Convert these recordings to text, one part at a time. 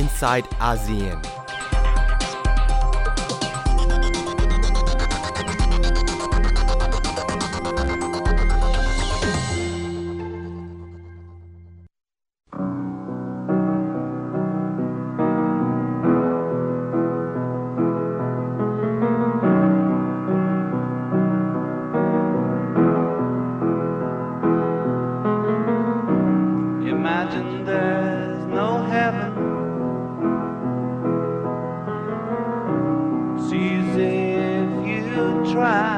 inside ASEAN. Imagine there's no heaven. It's easy if you try.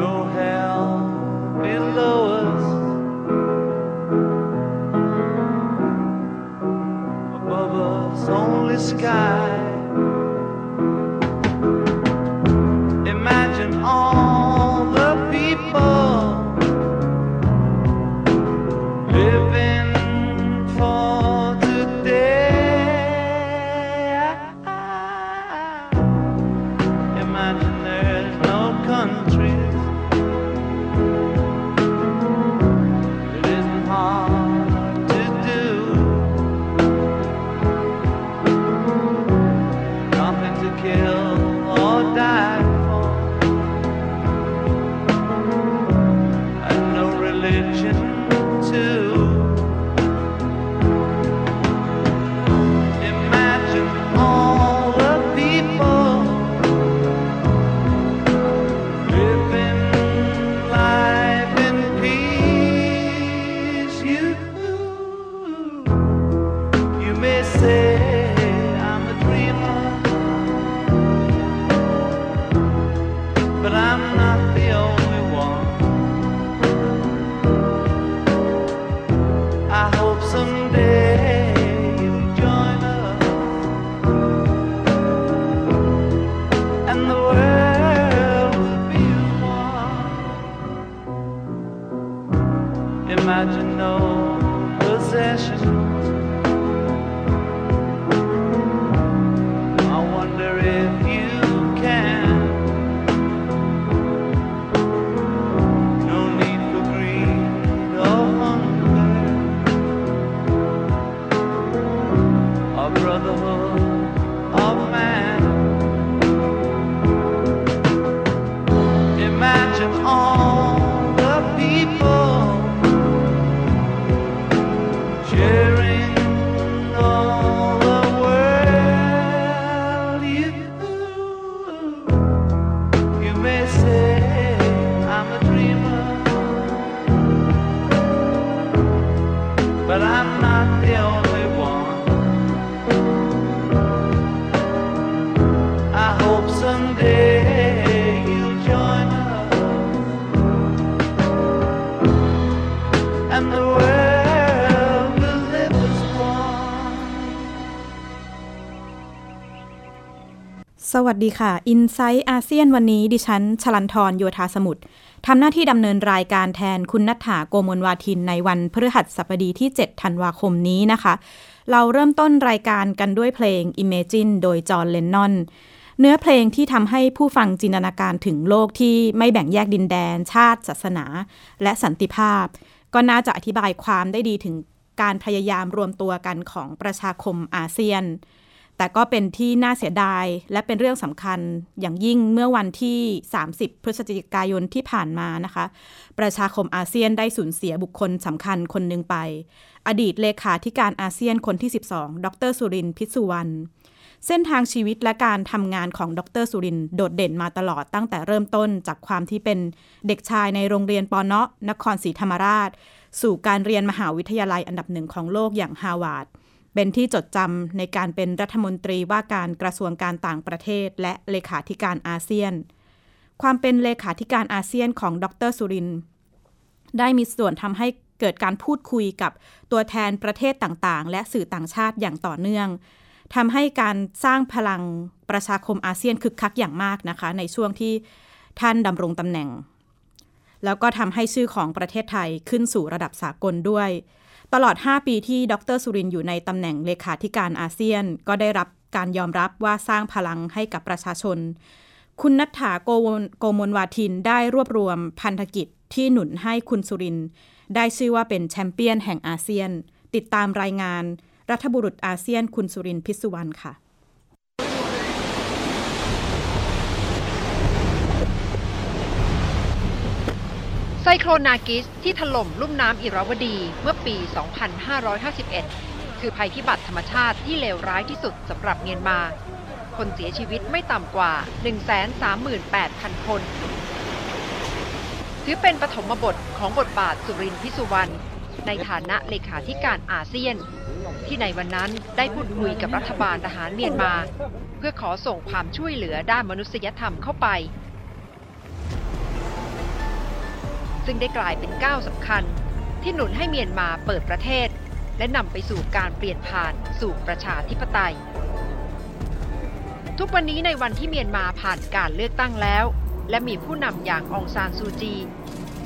No hell below us. Above us only sky. Imagine all the people living for today. Imagine there's no countries. It isn't hard to do. Nothing to kill or die for, and no religion too. Imagine no possessions. I wonder if you can. No need for greed or hunger, or brotherhood of man. Imagine all the people sharing all the world. You may say I'm a dreamer, but I'm not the only one. I hope someday you'll join us, and the world.สวัสดีค่ะ Insight อาเซียนวันนี้ดิฉันชลันธรโยธาสมุทรทำหน้าที่ดำเนินรายการแทนคุณณัฐฐาโกมลวาทินในวันพฤหัสบดีที่7ธันวาคมนี้นะคะเราเริ่มต้นรายการกันด้วยเพลง Imagine โดยจอห์น เลนนอนเนื้อเพลงที่ทำให้ผู้ฟังจินตนาการถึงโลกที่ไม่แบ่งแยกดินแดนชาติศาสนาและสันติภาพก็น่าจะอธิบายความได้ดีถึงการพยายามรวมตัวกันของประชาคมอาเซียนแต่ก็เป็นที่น่าเสียดายและเป็นเรื่องสำคัญอย่างยิ่งเมื่อวันที่30พฤศจิกายนที่ผ่านมานะคะประชาคมอาเซียนได้สูญเสียบุคคลสำคัญคนหนึ่งไปอดีตเลขาธิการอาเซียนคนที่12ดร.สุรินทร์พิษสุวรรณเส้นทางชีวิตและการทำงานของดร.สุรินทร์โดดเด่นมาตลอดตั้งแต่เริ่มต้นจากความที่เป็นเด็กชายในโรงเรียนปน.นครศรีธรรมราชสู่การเรียนมหาวิทยาลัยอันดับหนึ่งของโลกอย่างฮาร์วาร์ดเป็นที่จดจำในการเป็นรัฐมนตรีว่าการกระทรวงการต่างประเทศและเลขาธิการอาเซียนความเป็นเลขาธิการอาเซียนของดร.สุรินทร์ได้มีส่วนทำให้เกิดการพูดคุยกับตัวแทนประเทศต่างๆและสื่อต่างชาติอย่างต่อเนื่องทำให้การสร้างพลังประชาคมอาเซียนคึกคักอย่างมากนะคะในช่วงที่ท่านดำรงตำแหน่งแล้วก็ทำให้ชื่อของประเทศไทยขึ้นสู่ระดับสากลด้วยตลอด5ปีที่ดร.สุรินทร์อยู่ในตำแหน่งเลขาธิการอาเซียนก็ได้รับการยอมรับว่าสร้างพลังให้กับประชาชนคุณณัฐฐาโกมลวาทินได้รวบรวมพันธกิจ ที่หนุนให้คุณสุรินทร์ได้ชื่อว่าเป็นแชมเปี้ยนแห่งอาเซียนติดตามรายงานรัฐบุรุษอาเซียนคุณสุรินทร์พิสุวรรณค่ะไซโคลนากิสที่ถล่มลุ่มน้ำอิราวดีเมื่อปี 2551 คือภัยพิบัติธรรมชาติที่เลวร้ายที่สุดสำหรับเมียนมาคนเสียชีวิตไม่ต่ำกว่า 138,000 คนถือเป็นปฐมบทของบทบาทสุรินทร์พิสุวรรณในฐานะเลขาธิการอาเซียนที่ในวันนั้นได้พูดคุยกับรัฐบาลทหารเมียนมาเพื่อขอส่งความช่วยเหลือด้านมนุษยธรรมเข้าไปซึ่งได้กลายเป็นก้าวสำคัญที่หนุนให้เมียนมาเปิดประเทศและนำไปสู่การเปลี่ยนผ่านสู่ประชาธิปไตยทุกวันนี้ในวันที่เมียนมาผ่านการเลือกตั้งแล้วและมีผู้นำอย่างองซานซูจี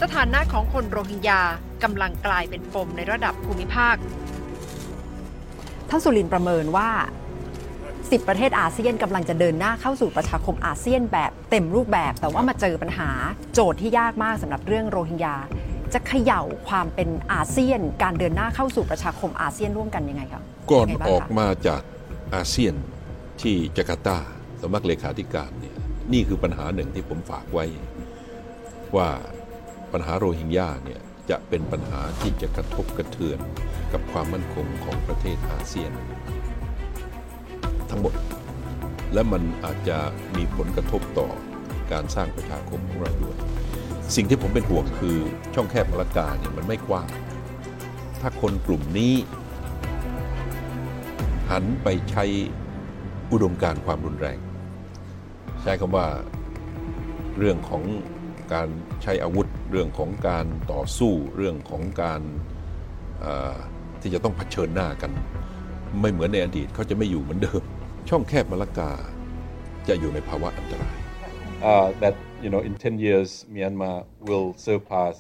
สถานะของคนโรฮิงญากำลังกลายเป็นปมในระดับภูมิภาคท่านสุรินทร์ประเมินว่า10ประเทศอาเซียนกำลังจะเดินหน้าเข้าสู่ประชาคมอาเซียนแบบเต็มรูปแบบแต่ว่ามาเจอปัญหาโจทย์ที่ยากมากสำหรับเรื่องโรฮิงญาจะเขย่าความเป็นอาเซียนการเดินหน้าเข้าสู่ประชาคมอาเซียนร่วมกันยังไงครับก่อนออกมาจากอาเซียนที่จาการ์ตาสำนักเลขาธิการเนี่ยนี่คือปัญหาหนึ่งที่ผมฝากไว้ว่าปัญหาโรฮิงญาเนี่ยจะเป็นปัญหาที่จะกระทบกระเทือนกับความมั่นคงของประเทศอาเซียนทั้งหมดและมันอาจจะมีผลกระทบต่อการสร้างประชาคมของเราด้วยสิ่งที่ผมเป็นห่วงคือช่องแคบมลกาเนี่ยมันไม่กว้างถ้าคนกลุ่มนี้หันไปใช้อุดมการณ์ความรุนแรงใช้คำว่าเรื่องของการใช้อาวุธเรื่องของการต่อสู้เรื่องของการที่จะต้องเผชิญหน้ากันไม่เหมือนในอดีตเขาจะไม่อยู่เหมือนเดิมช่องแคบมะละกาจะอยู่ในภาวะอันตราย that you know in 10 years Myanmar will surpass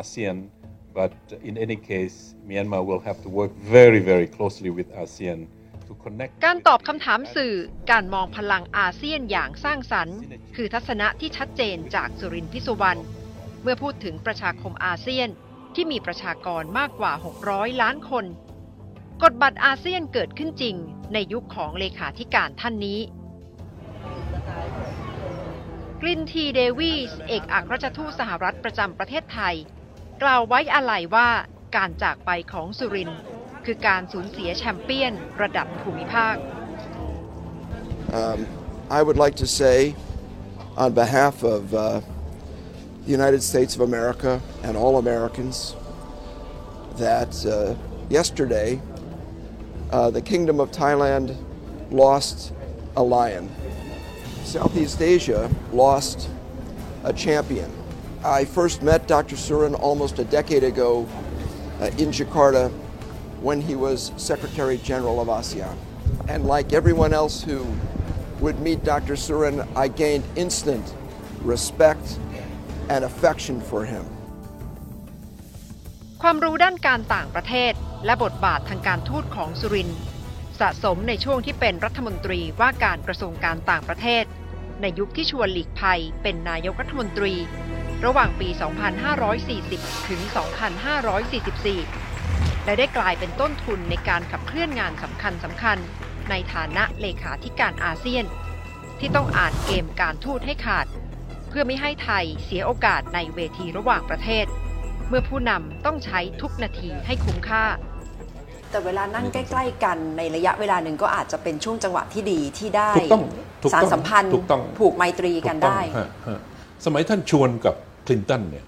ASEAN but in any case Myanmar will have to work very very closely with ASEAN to connect การตอบคำถามสื่อการมองพลังอาเซียนอย่างสร้างสรรค์คือทัศนะที่ชัดเจนจากสุรินทร์พิสุวรรณเมื่อพูดถึงประชาคมอาเซียนที่มีประชากรมากกว่า600ล้านคนกฎบัตรอาเซียนเกิดขึ้นจริงในยุคของเลขาธิการท่านนี้กลินทีเดวีสเอกอัครราชทูตสหรัฐประจำประเทศไทยกล่าวไว้อาลัยว่าการจากไปของสุรินทร์คือการสูญเสียแชมเปี้ยนระดับภูมิภาค I would like to say on behalf of the United States of America and all Americans that yesterday the Kingdom of Thailand lost a lion. Southeast Asia lost a champion. I first met Dr. Surin almost a decade ago in Jakarta when he was Secretary General of ASEAN. And like everyone else who would meet Dr. Surin, I gained instant respect and affection for him. ความรู้ด้านการต่างประเทศและบทบาททางการทูตของสุรินทร์สะสมในช่วงที่เป็นรัฐมนตรีว่าการกระทรวงการต่างประเทศในยุคที่ชวนหลีกภัยเป็นนายกรัฐมนตรีระหว่างปี 2540 ถึง 2544 และได้กลายเป็นต้นทุนในการขับเคลื่อนงานสำคัญในฐานะเลขาธิการอาเซียนที่ต้องอ่านเกมการทูตให้ขาดเพื่อไม่ให้ไทยเสียโอกาสในเวทีระหว่างประเทศเมื่อผู้นำต้องใช้ทุกนาทีให้คุ้มค่าแต่เวลานั่งใกล้ๆกันในระยะเวลาหนึ่งก็อาจจะเป็นช่วงจังหวะที่ดีที่ได้สารสัมพันธ์ผูกไมตรีกันได้สมัยท่านชวนกับคลินตันเนี่ย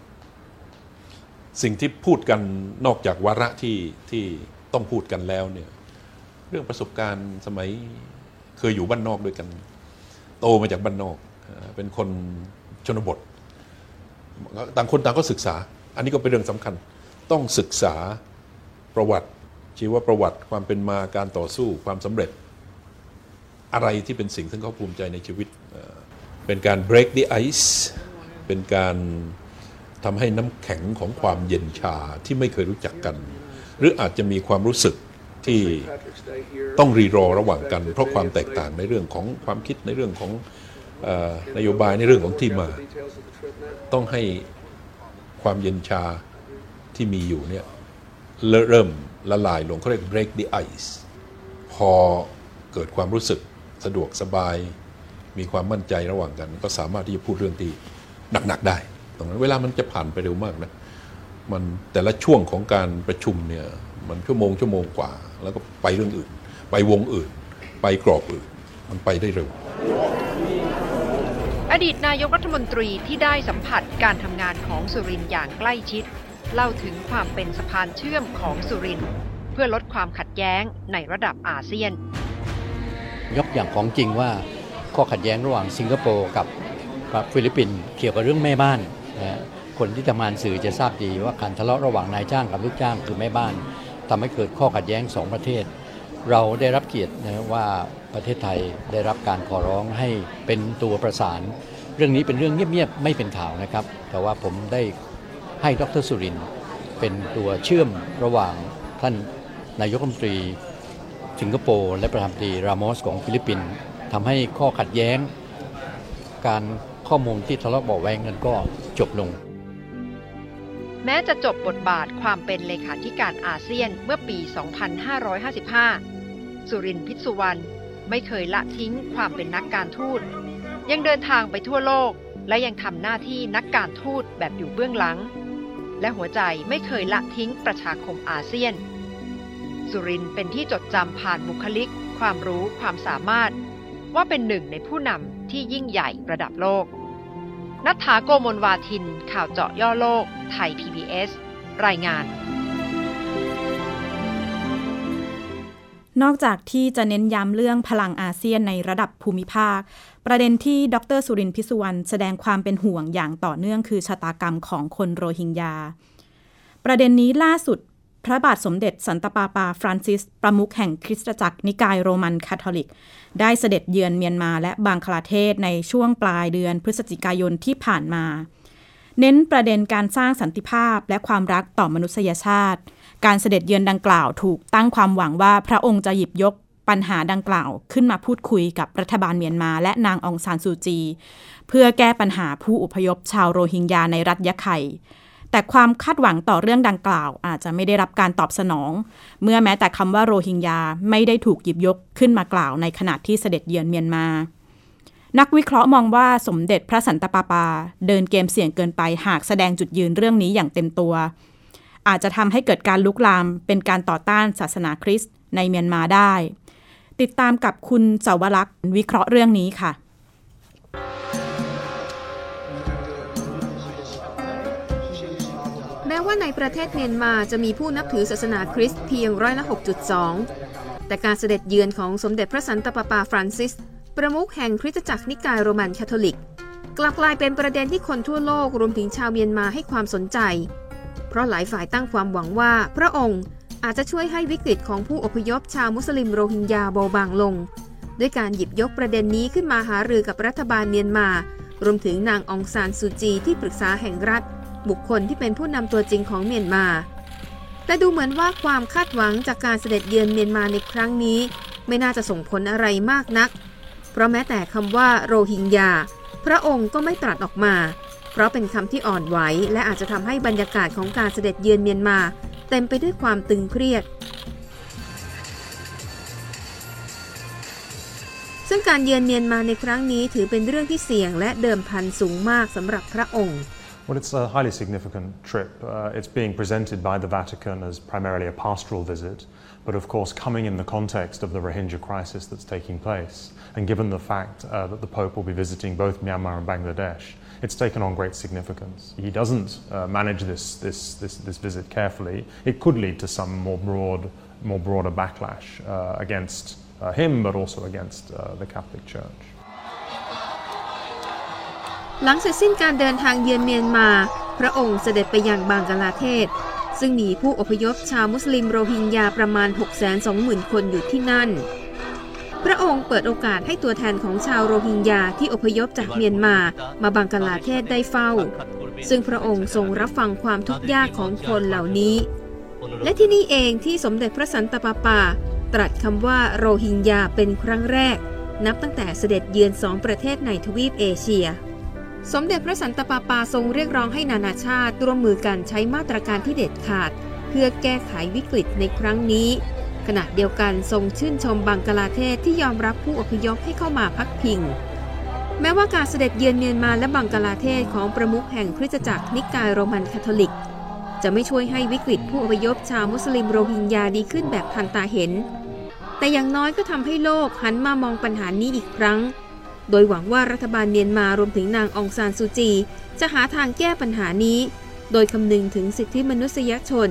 สิ่งที่พูดกันนอกจากวาระที่ต้องพูดกันแล้วเนี่ยเรื่องประสบการณ์สมัยเคยอยู่บ้านนอกด้วยกันโตมาจากบ้านนอกเป็นคนชนบทต่างคนต่างก็ศึกษาอันนี้ก็เป็นเรื่องสำคัญต้องศึกษาประวัติชีวประวัติความเป็นมาการต่อสู้ความสำเร็จอะไรที่เป็นสิ่งที่เขาภูมิใจในชีวิตเป็นการ break the ice เป็นการทำให้น้ำแข็งของความเย็นชาที่ไม่เคยรู้จักกันหรืออาจจะมีความรู้สึกที่ต้องรีรอระหว่างกันเพราะความแตกต่างในเรื่องของความคิดในเรื่องของนโยบายในเรื่องของที่มาต้องให้ค ความเย็นชาที่มีอยู่เนี่ยเริ่มละลายลงเขาเรียก break the ice พอเกิดความรู้สึกสะดวกสบายมีความมั่นใจระหว่างกันก็สามารถที่จะพูดเรื่องที่หนักๆได้ตรงนั้นเวลามันจะผ่านไปเร็วมากนะมันแต่ละช่วงของการประชุมเนี่ยมันชั่วโมงกว่าแล้วก็ไปเรื่องอื่นไปวงอื่นไปกรอบอื่นมันไปได้เร็วอดีตนายกรัฐมนตรีที่ได้สัมผัสการทำงานของสุรินทร์อย่างใกล้ชิดเล่าถึงความเป็นสะพานเชื่อมของสุรินทร์เพื่อลดความขัดแย้งในระดับอาเซียนยกอย่างของจริงว่าข้อขัดแย้งระหว่างสิงคโปร์กับฟิลิปปินส์เกี่ยวกับเรื่องแม่บ้านนะคนที่ทำงานสื่อจะทราบดีว่าการทะเลาะระหว่างนายจ้างกับลูกจ้างคือแม่บ้านทำให้เกิดข้อขัดแย้ง2ประเทศเราได้รับเกียรตินะว่าประเทศไทยได้รับการขอร้องให้เป็นตัวประสานเรื่องนี้เป็นเรื่องเงียบๆไม่เป็นข่าวนะครับแต่ว่าผมได้ให้ดร.สุรินทร์เป็นตัวเชื่อมระหว่างท่านนายกรัฐมนตรีสิงคโปร์และประธานาธิบดีรามอสของฟิลิปปินส์ทำให้ข้อขัดแย้งการข้อมูลที่ทะเลาะเบาะแว้งกันก็จบลงแม้จะจบบทบาทความเป็นเลขาธิการอาเซียนเมื่อปี 2555 สุรินทร์พิศวรรณไม่เคยละทิ้งความเป็นนักการทูตยังเดินทางไปทั่วโลกและยังทำหน้าที่นักการทูตแบบอยู่เบื้องหลังและหัวใจไม่เคยละทิ้งประชาคมอาเซียนสุรินทร์เป็นที่จดจำผ่านบุคลิกความรู้ความสามารถว่าเป็นหนึ่งในผู้นำที่ยิ่งใหญ่ระดับโลกณัฐฐา โกมลวาทินข่าวเจาะย่อโลกไทย PBS รายงานนอกจากที่จะเน้นย้ำเรื่องพลังอาเซียนในระดับภูมิภาคประเด็นที่ดร.สุรินทร์ พิศวรรณแสดงความเป็นห่วงอย่างต่อเนื่องคือชะตากรรมของคนโรฮิงญาประเด็นนี้ล่าสุดพระบาทสมเด็จสันตะปาปาฟรานซิสประมุขแห่งคริสตจักรนิกายโรมันคาทอลิกได้เสด็จเยือนเมียนมาและบังคลาเทศในช่วงปลายเดือนพฤศจิกายนที่ผ่านมาเน้นประเด็นการสร้างสันติภาพและความรักต่อมนุษยชาติการเสด็จเยือนดังกล่าวถูกตั้งความหวังว่าพระองค์จะหยิบยกปัญหาดังกล่าวขึ้นมาพูดคุยกับรัฐบาลเมียนมาและนางองซานซูจีเพื่อแก้ปัญหาผู้อพยพชาวโรฮิงญาในรัฐยะไข่แต่ความคาดหวังต่อเรื่องดังกล่าวอาจจะไม่ได้รับการตอบสนองเมื่อแม้แต่คำว่าโรฮิงญาไม่ได้ถูกหยิบยกขึ้นมากล่าวในขณะที่เสด็จเยือนเมียนมานักวิเคราะห์มองว่าสมเด็จพระสันตะปาปาเดินเกมเสี่ยงเกินไปหากแสดงจุดยืนเรื่องนี้อย่างเต็มตัวอาจจะทำให้เกิดการลุกลามเป็นการต่อต้านศาสนาคริสต์ในเมียนมาได้ติดตามกับคุณเสาวลักษณ์วิเคราะห์เรื่องนี้ค่ะแม้ว่าในประเทศเมียนมาจะมีผู้นับถือศาสนาคริสต์เพียงร้อยละ 6.2 แต่การเสด็จเยือนของสมเด็จพระสันตะปาปาฟรานซิสประมุขแห่งคริสตจักรนิกายโรมันคาทอลิกกลับกลายเป็นประเด็นที่คนทั่วโลกรวมถึงชาวเมียนมาให้ความสนใจเพราะหลายฝ่ายตั้งความหวังว่าพระองค์อาจจะช่วยให้วิกฤตของผู้อพยพชาวมุสลิมโรฮิงญาเบาบางลงด้วยการหยิบยกประเด็นนี้ขึ้นมาหารือกับรัฐบาลเมียนมารวมถึงนางองซานซูจีที่ปรึกษาแห่งรัฐบุคคลที่เป็นผู้นำตัวจริงของเมียนมาแต่ดูเหมือนว่าความคาดหวังจากการเสด็จเยือนเมียนมาในครั้งนี้ไม่น่าจะส่งผลอะไรมากนักเพราะแม้แต่คำว่าโรฮิงญาพระองค์ก็ไม่ตรัสออกมาเพราะเป็นคำที่อ่อนไหวและอาจจะทำให้บรรยากาศของการเสด็จเยือนเมียนมาเต็มไปด้วยความตึงเครียดซึ่งการเยือนเมียนมาในครั้งนี้ถือเป็นเรื่องที่เสี่ยงและเดิมพันสูงมากสำหรับพระองค์Well, it's a highly significant trip. It's being presented by the Vatican as primarily a pastoral visit, but of course coming in the context of the Rohingya crisis that's taking place. And given the fact that the Pope will be visiting both Myanmar and Bangladesh, it's taken on great significance. He doesn't manage this visit carefully. It could lead to some more broader backlash against him, but also against the Catholic Church.หลังเสร็จสิ้นการเดินทางเยือนเมียนมาพระองค์เสด็จไปยังบังกลาเทศซึ่งมีผู้อพยพชาวมุสลิมโรฮิงญาประมาณ 620,000 คนอยู่ที่นั่นพระองค์เปิดโอกาสให้ตัวแทนของชาวโรฮิงญาที่อพยพจากเมียนมามาบังกลาเทศได้เฝ้าซึ่งพระองค์ทรงรับฟังความทุกข์ยากของคนเหล่านี้และที่นี่เองที่สมเด็จพระสันตะปาปาตรัสคำว่าโรฮิงญาเป็นครั้งแรกนับตั้งแต่เสด็จเยือน2 ประเทศในทวีปเอเชีย สมเด็จพระสันตะปาปาทรงเรียกร้องให้นานาชาติร่วมมือกันใช้มาตรการที่เด็ดขาดเพื่อแก้ไขวิกฤตในครั้งนี้ขณะเดียวกันทรงชื่นชมบังกลาเทศที่ยอมรับผู้อพยพให้เข้ามาพักพิงแม้ว่าการเสด็จเยือนเมียนมาและบังกลาเทศของประมุขแห่งคริสตจักรนิกายโรมันคาทอลิกจะไม่ช่วยให้วิกฤตผู้อพยพชาวมุสลิมโรฮิงญาดีขึ้นแบบทันตาเห็นแต่อย่างน้อยก็ทำให้โลกหันมามองปัญหานี้อีกครั้งโดยหวังว่ารัฐบาลเมียนมารวมถึงนางองซานซูจีจะหาทางแก้ปัญหานี้โดยคำนึงถึงสิทธิมนุษยชน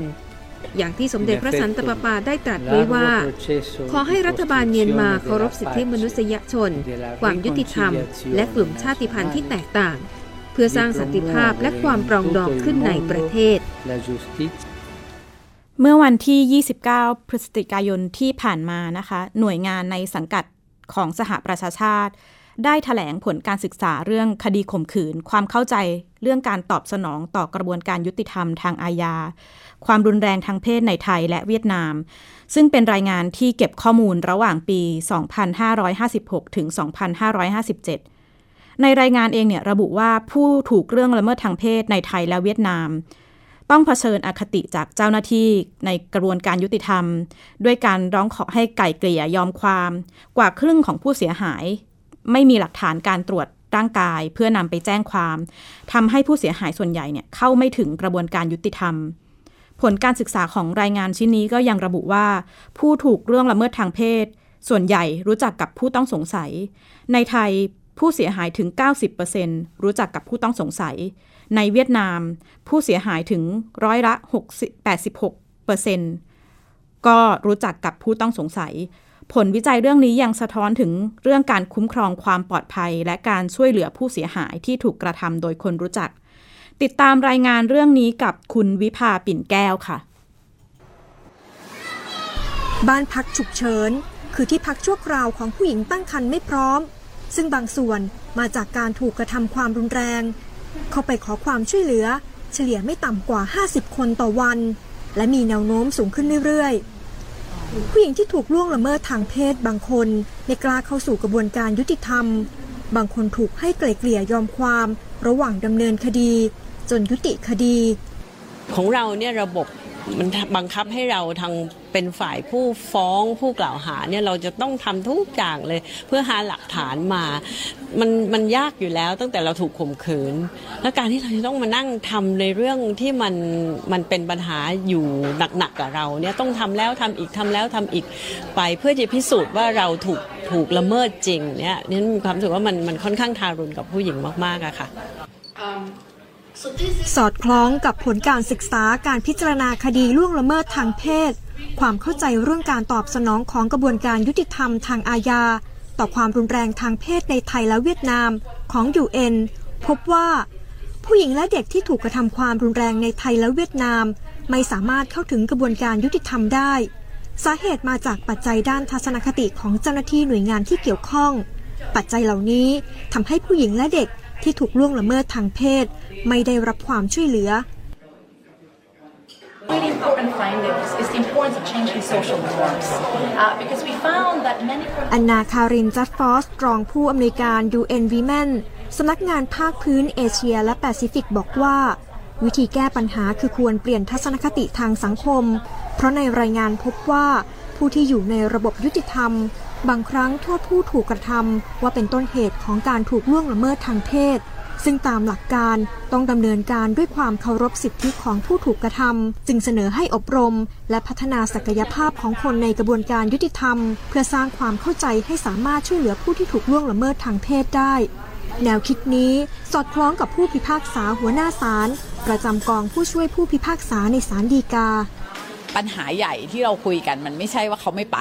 อย่างที่สมเด็จพระสันตะปาปาได้ตรัสไว้ว่าขอให้รัฐบาลเมียนมาเคารพสิทธิมนุษยชนความยุติธรรมและกลุ่มชาติพันธุ์ที่แตกต่างเพื่อสร้างสันติภาพและความปรองดองขึ้นในประเทศเมื่อวันที่29พฤศจิกายนที่ผ่านมานะคะหน่วยงานในสังกัดของสหประชาชาติได้แถลงผลการศึกษาเรื่องคดีข่มขืนความเข้าใจเรื่องการตอบสนองต่อกระบวนการยุติธรรมทางอาญาความรุนแรงทางเพศในไทยและเวียดนามซึ่งเป็นรายงานที่เก็บข้อมูลระหว่างปี2556ถึง2557ในรายงานเองเนี่ยระบุว่าผู้ถูกเรื่องละเมิดทางเพศในไทยและเวียดนามต้องเผชิญอคติจากเจ้าหน้าที่ในกระบวนการยุติธรรมด้วยการร้องขอให้ไกล่เกลี่ยยอมความกว่าครึ่งของผู้เสียหายไม่มีหลักฐานการตรวจร่างกายเพื่อนำไปแจ้งความทำให้ผู้เสียหายส่วนใหญ่เนี่ยเข้าไม่ถึงกระบวนการยุติธรรมผลการศึกษาของรายงานชิ้นนี้ก็ยังระบุว่าผู้ถูกเรื่องละเมิดทางเพศส่วนใหญ่รู้จักกับผู้ต้องสงสัยในไทยผู้เสียหายถึง 90% รู้จักกับผู้ต้องสงสัยในเวียดนามผู้เสียหายถึงร้อยละ 86% ก็รู้จักกับผู้ต้องสงสัยผลวิจัยเรื่องนี้ยังสะท้อนถึงเรื่องการคุ้มครองความปลอดภัยและการช่วยเหลือผู้เสียหายที่ถูกกระทำโดยคนรู้จักติดตามรายงานเรื่องนี้กับคุณวิภาปิ่นแก้วค่ะบ้านพักฉุกเฉินคือที่พักชั่วคราวของผู้หญิงตั้งครรภ์ไม่พร้อมซึ่งบางส่วนมาจากการถูกกระทำความรุนแรงเข้าไปขอความช่วยเหลือเฉลี่ยไม่ต่ำกว่า50คนต่อวันและมีแนวโน้มสูงขึ้นเรื่อยๆผู้หญิงที่ถูกล่วงละเมิดทางเพศบางคนไม่กล้าเข้าสู่กระบวนการยุติธรรมบางคนถูกให้ไกล่เกลี่ยยอมความระหว่างดำเนินคดีจนยุติคดีของเราเนี่ยระบบมันบังคับให้เราทางเป็นฝ่ายผู้ฟ้องผู้กล่าวหาเนี่ยเราจะต้องทำทุกอย่างเลยเพื่อหาหลักฐานมามันยากอยู่แล้วตั้งแต่เราถูกข่มขืนและการที่เราจะต้องมานั่งทำในเรื่องที่มันเป็นปัญหาอยู่หนักกับเราเนี่ยต้องทำแล้วทำอีกทำแล้วทำอีกไปเพื่อจะพิสูจน์ว่าเราถูกละเมิดจริงเนี่ยนี่มีความรู้สึกว่ามันค่อนข้างทารุณกับผู้หญิงมากๆอะค่ะสอดคล้องกับผลการศึกษาการพิจารณาคดีล่วงละเมิดทางเพศความเข้าใจเรื่องการตอบสนองของกระบวนการยุติธรรมทางอาญาต่อความรุนแรงทางเพศในไทยและเวียดนามของ UN พบว่าผู้หญิงและเด็กที่ถูกกระทำความรุนแรงในไทยและเวียดนามไม่สามารถเข้าถึงกระบวนการยุติธรรมได้สาเหตุมาจากปัจจัยด้านทัศนคติของเจ้าหน้าที่หน่วยงานที่เกี่ยวข้องปัจจัยเหล่านี้ทำให้ผู้หญิงและเด็กที่ถูกล่วงละเมิดทางเพศไม่ได้รับความช่วยเหลืออันนาคารินจัดฟอสรองผู้อำนวยการ UN Women สำนักงานภาคพื้นเอเชียและแปซิฟิกบอกว่าวิธีแก้ปัญหาคือควรเปลี่ยนทัศนคติทางสังคมเพราะในรายงานพบว่าผู้ที่อยู่ในระบบยุติธรรมบางครั้งโทษผู้ถูกกระทำว่าเป็นต้นเหตุของการถูกล่วงละเมิดทางเพศซึ่งตามหลักการต้องดำเนินการด้วยความเคารพสิทธิของผู้ถูกกระทำจึงเสนอให้อบรมและพัฒนาศักยภาพของคนในกระบวนการยุติธรรมเพื่อสร้างความเข้าใจให้สามารถช่วยเหลือผู้ที่ถูกล่วงละเมิดทางเพศได้แนวคิดนี้สอดคล้องกับผู้พิพากษาหัวหน้าศาลประจำกองผู้ช่วยผู้พิพากษาในศาลฎีกาปัญหาใหญ่ที่เราคุยกันมันไม่ใช่ว่าเขาไม่ไป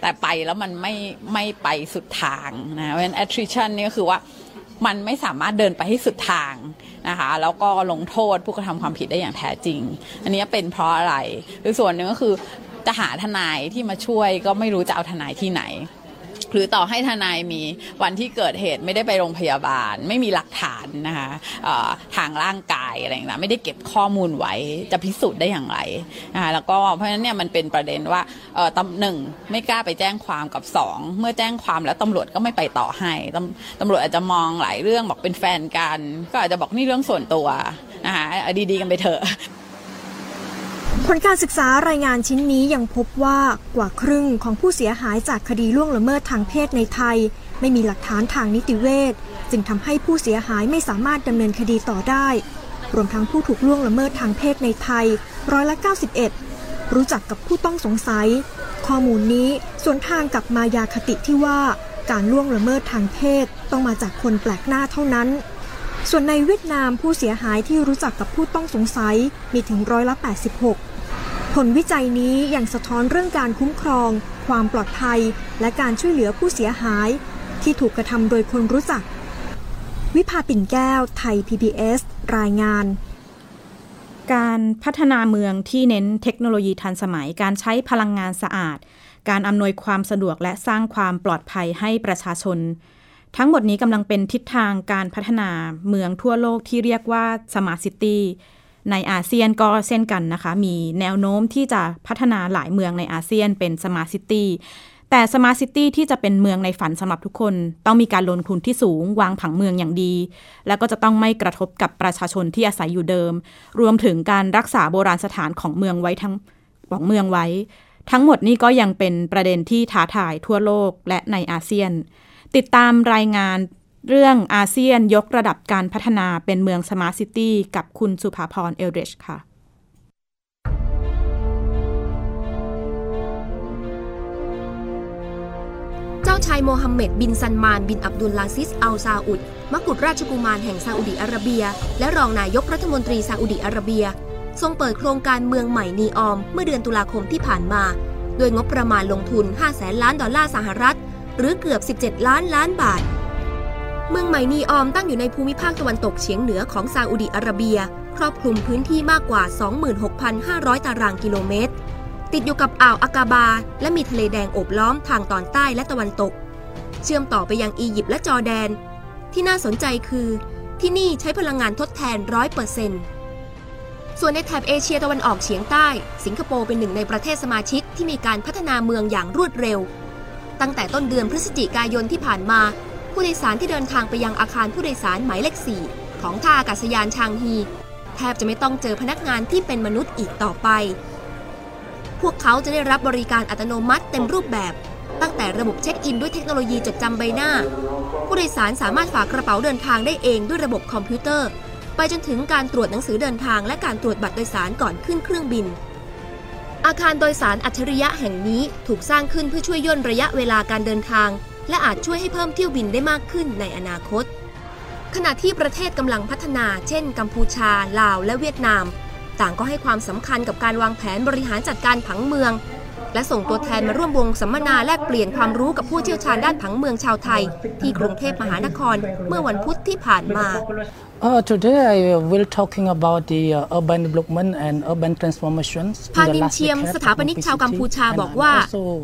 แต่ไปแล้วมันไม่ไปสุดทางนะเพราะฉะนั้น attrition นี่ก็คือว่ามันไม่สามารถเดินไปให้สุดทางนะคะแล้วก็ลงโทษผู้กระทำความผิดได้อย่างแท้จริงอันนี้เป็นเพราะอะไรหรือส่วนหนึ่งก็คือจะหาทนายที่มาช่วยก็ไม่รู้จะเอาทนายที่ไหน หรือต่อให้ทนายมีวันที่เกิดเหตุไม่ได้ไปโรงพยาบาลไม่มีหลักฐานนะคะทางร่างกายอะไรต่างๆไม่ได้เก็บข้อมูลไว้จะพิสูจน์ได้อย่างไรนะคะแล้วก็เพราะฉะนั้นเนี่ยมันเป็นประเด็นว่าตำหนึ่งไม่กล้าไปแจ้งความกับสองเมื่อแจ้งความแล้วตำรวจก็ไม่ไปต่อให้ตำรวจอาจจะมองหลายเรื่องบอกเป็นแฟนกันก็อาจจะบอกนี่เรื่องส่วนตัวนะคะดีๆกันไปเถอะผลการศึกษารายงานชิ้นนี้ยังพบว่ากว่าครึ่งของผู้เสียหายจากคดีล่วงละเมิดทางเพศในไทยไม่มีหลักฐานทางนิติเวชจึงทำให้ผู้เสียหายไม่สามารถดำเนินคดีต่อได้รวมทั้งผู้ถูกล่วงละเมิดทางเพศในไทย91%รู้จักกับผู้ต้องสงสัยข้อมูลนี้สวนทางกับมายาคติที่ว่าการล่วงละเมิดทางเพศต้องมาจากคนแปลกหน้าเท่านั้นส่วนในเวียดนามผู้เสียหายที่รู้จักกับผู้ต้องสงสัยมีถึง86%ผลวิจัยนี้ยังสะท้อนเรื่องการคุ้มครองความปลอดภัยและการช่วยเหลือผู้เสียหายที่ถูกกระทำโดยคนรู้จักวิภาปิ่นแก้วไทย PBS รายงานการพัฒนาเมืองที่เน้นเทคโนโลยีทันสมัยการใช้พลังงานสะอาดการอำนวยความสะดวกและสร้างความปลอดภัยให้ประชาชนทั้งหมดนี้กำลังเป็นทิศทางการพัฒนาเมืองทั่วโลกที่เรียกว่าสมาร์ทซิตี้ในอาเซียนก็เช่นกันนะคะมีแนวโน้มที่จะพัฒนาหลายเมืองในอาเซียนเป็นสมาร์ทซิตี้แต่สมาร์ทซิตี้ที่จะเป็นเมืองในฝันสำหรับทุกคนต้องมีการลงทุนที่สูงวางผังเมืองอย่างดีแล้วก็จะต้องไม่กระทบกับประชาชนที่อาศัยอยู่เดิมรวมถึงการรักษาโบราณสถานของเมืองไว้ทั้งหมดนี้ก็ยังเป็นประเด็นที่ท้าทายทั่วโลกและในอาเซียนติดตามรายงานเรื่องอาเซียนยกระดับการพัฒนาเป็นเมืองสมาร์ทซิตี้กับคุณสุภาพรเอลเดชค่ะเจ้าชายโมฮัมเหม็ดบินซัลมานบินอับดุลลาซิสอัลซาอุดมกุฎราชกุมารแห่งซาอุดิอาระเบียและรองนายกรัฐมนตรีซาอุดิอาระเบียทรงเปิดโครงการเมืองใหม่นีออมเมื่อเดือนตุลาคมที่ผ่านมาโดยงบประมาณลงทุน$500,000,000หรือเกือบ17 ล้านบาทเมืองใหม่นีออมตั้งอยู่ในภูมิภาคตะวันตกเฉียงเหนือของซาอุดิอาระเบียครอบคลุมพื้นที่มากกว่า 26,500 ตารางกิโลเมตรติดอยู่กับอ่าวอากาบาและมีทะเลแดงโอบล้อมทางตอนใต้และตะวันตกเชื่อมต่อไปยังอียิปต์และจอร์แดนที่น่าสนใจคือที่นี่ใช้พลังงานทดแทน 100%ส่วนในแถบเอเชียตะวันออกเฉียงใต้สิงคโปร์เป็นหนึ่งในประเทศสมาชิกที่มีการพัฒนาเมืองอย่างรวดเร็วตั้งแต่ต้นเดือนพฤศจิกายนที่ผ่านมาผู้โดยสารที่เดินทางไปยังอาคารผู้โดยสารหมายเลข4ของท่าอากาศยานชางฮีแทบจะไม่ต้องเจอพนักงานที่เป็นมนุษย์อีกต่อไปพวกเขาจะได้รับบริการอัตโนมัติเต็มรูปแบบตั้งแต่ระบบเช็คอินด้วยเทคโนโลยีจดจำใบหน้าผู้โดยสารสามารถฝากกระเป๋าเดินทางได้เองด้วยระบบคอมพิวเตอร์ไปจนถึงการตรวจหนังสือเดินทางและการตรวจบัตรโดยสารก่อนขึ้นเครื่องบินอาคารโดยสารอัจฉริยะแห่งนี้ถูกสร้างขึ้นเพื่อช่วยย่นระยะเวลาการเดินทางและอาจช่วยให้เพิ่มเที่ยวบินได้มากขึ้นในอนาคตขณะที่ประเทศกำลังพัฒนาเช่นกัมพูชาลาวและเวียดนามต่างก็ให้ความสำคัญกับการวางแผนบริหารจัดการผังเมืองและส่งตัวแทนมาร่วมวงสัมมนาแลกเปลี่ยนความรู้กับผู้เชี่ยวชาญด้านผังเมืองชาวไทยที่กรุงเทพมหานครเมื่อวันพุธที่ผ่านมาToday I will talking about the urban development and urban transformations พานินเชียมสถาปนิกชาวกัมพูชาบอกว่า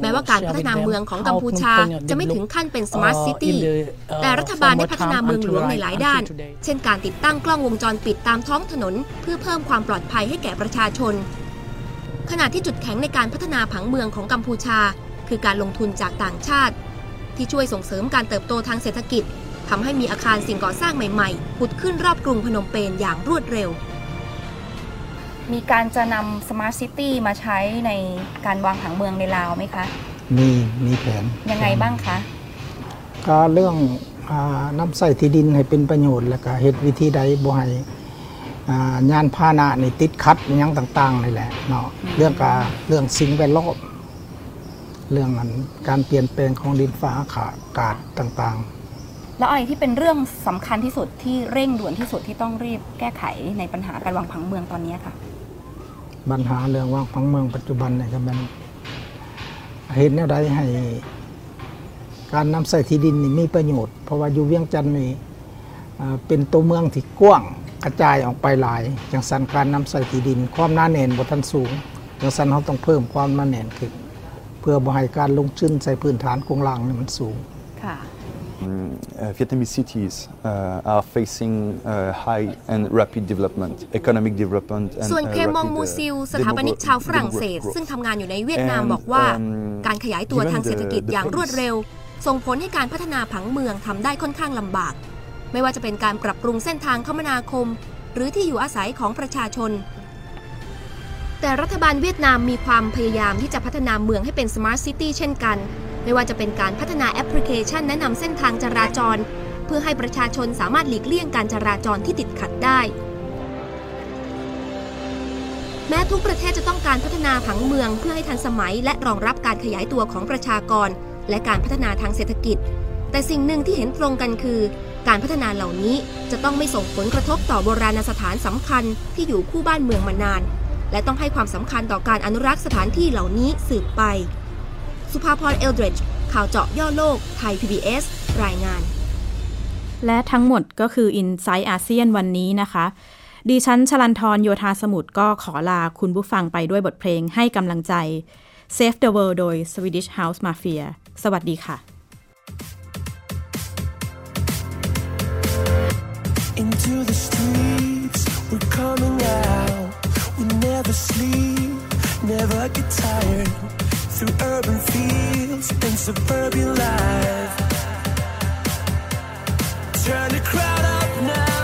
แม้ว่าการพัฒนาเมืองของกัมพูชาจะไม่ถึงขั้นเป็นสมาร์ทซิตี้แต่รัฐบาลได้พัฒนาเมืองหลวงในหลายด้านเช่นการติดตั้งกล้องวงจรปิดตามท้องถนนเพื่อเพิ่มความปลอดภัยให้แก่ประชาชนขณะที่จุดแข็งในการพัฒนาผังเมืองของกัมพูชาคือการลงทุนจากต่างชาติที่ช่วยส่งเสริมการเติบโตทางเศรษฐกิจทำให้มีอาคารสิ่งก่อสร้างใหม่ๆผุดขึ้นรอบกรุงพนมเปญอย่างรวดเร็วมีการจะนำสมาร์ทซิตี้มาใช้ในการวางผังเมืองในลาวไหมคะมีแผนยังไงบ้างคะก็เรื่องนำใส่ที่ดินให้เป็นประโยชน์แล้วก็เหตุวิธีใดบ่ให้ยานพาหนะในติดขัดยังต่างๆนี่แหละเนาะเรื่องสิ่งแวดล้อมเรื่องการเปลี่ยนแปลงของดินฟ้าอากาศต่างๆแล้วอะไรที่เป็นเรื่องสำคัญที่สุดที่เร่งด่วนที่สุดที่ต้องรีบแก้ไขในปัญหาการวางผังเมืองตอนนี้ค่ะปัญหาเรื่องวางผังเมืองปัจจุบันเนี่ยก็เป็นเหตุแนวใดให้การนำใส่ที่ดินนี่มีประโยชน์เพราะว่าอยู่เวียงจันทน์นี่เป็นตัวเมืองที่กว้างกระจายออกไปหลายจังสันการนำใส่ที่ดินความหนาแน่นบ่ทันสูงจังสันเขาต้องเพิ่มความหนาแน่นขึ้น เพื่อบ่ให้การลงชื้นใส่พื้นฐานโครงล่างมันสูง Vietnamese cities are facing high and rapid development, economic development and rapid demographic growth. ส่วนเคมองมูซิลสถาปนิกชาวฝรั่งเศสซึ่งทำงานอยู่ในเวียดนามบอกว่าการขยายตัวทางเศรษฐกิจอย่างรวดเร็วส่งผลให้การพัฒนาผังเมืองทำได้ค่อนข้างลำบากไม่ว่าจะเป็นการปรับปรุงเส้นทางคมนาคมหรือที่อยู่อาศัยของประชาชนแต่รัฐบาลเวียดนามมีความพยายามที่จะพัฒนาเมืองให้เป็นสมาร์ทซิตี้เช่นกันไม่ว่าจะเป็นการพัฒนาแอปพลิเคชันแนะนำเส้นทางจราจรเพื่อให้ประชาชนสามารถหลีกเลี่ยงการจราจรที่ติดขัดได้แม้ทุกประเทศจะต้องการพัฒนาผังเมืองเพื่อให้ทันสมัยและรองรับการขยายตัวของประชากรและการพัฒนาทางเศรษฐกิจแต่สิ่งหนึ่งที่เห็นตรงกันคือการพัฒนาเหล่านี้จะต้องไม่ส่งผลกระทบต่อโบราณสถานสำคัญที่อยู่คู่บ้านเมืองมานานและต้องให้ความสำคัญต่อการอนุรักษ์สถานที่เหล่านี้สืบไปสุภาพร เอลดริดจ์ข่าวเจาะย่อโลกไทย PBS รายงานและทั้งหมดก็คือ Insight อาเซียนวันนี้นะคะดิฉันชลันทรโยธาสมุทรก็ขอลาคุณผู้ฟังไปด้วยบทเพลงให้กำลังใจ Save the World โดย Swedish House Mafia สวัสดีค่ะ Into the streets we're coming out we never sleep never get tired through urban fields and suburban life turn the crowd up now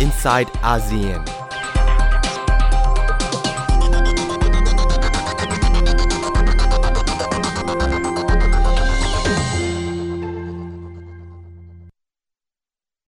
Inside ASEAN